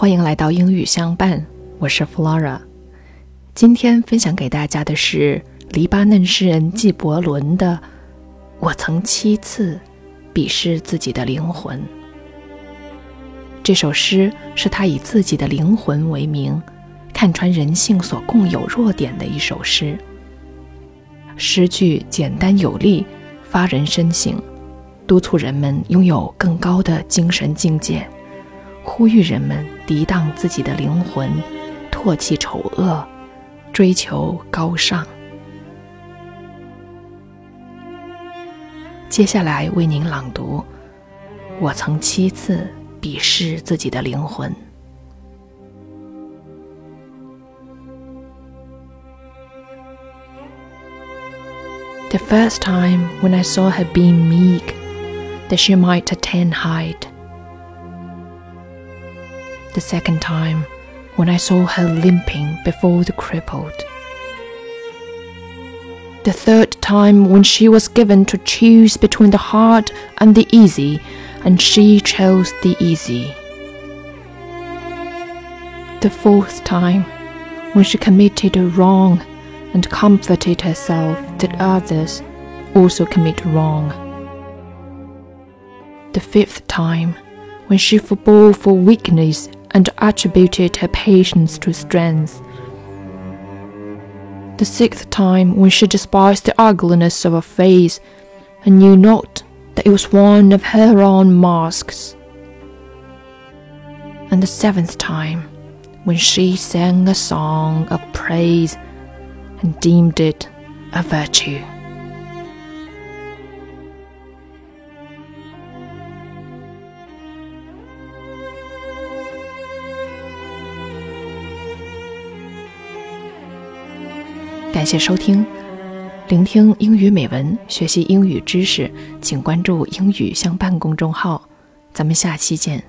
欢迎来到英语相伴，我是 Flora。 今天分享给大家的是黎巴嫩诗人纪伯伦的《我曾7次鄙视自己的灵魂》。这首诗是他以自己的灵魂为名，看穿人性所共有弱点的一首诗。诗句简单有力，发人深省，督促人们拥有更高的精神境界，呼吁人们涤荡自己的灵魂，唾弃丑恶，追求高尚。接下来为您朗读我曾7次鄙视自己的灵魂。The first time when I saw her being meek, that she might attain height. The second time when I saw her limping before the crippled. The third time when she was given to choose between the hard and the easy, and she chose the easy. The fourth time when she committed a wrong and comforted herself that others also commit wrong. The fifth time when she forbore for weakness and attributed her patience to strength. The sixth time when she despised the ugliness of her face and knew not that it was one of her own masks. And the seventh time when she sang a song of praise and deemed it a virtue. 感谢收听，聆听英语美文，学习英语知识，请关注英语相伴公众号，咱们下期见。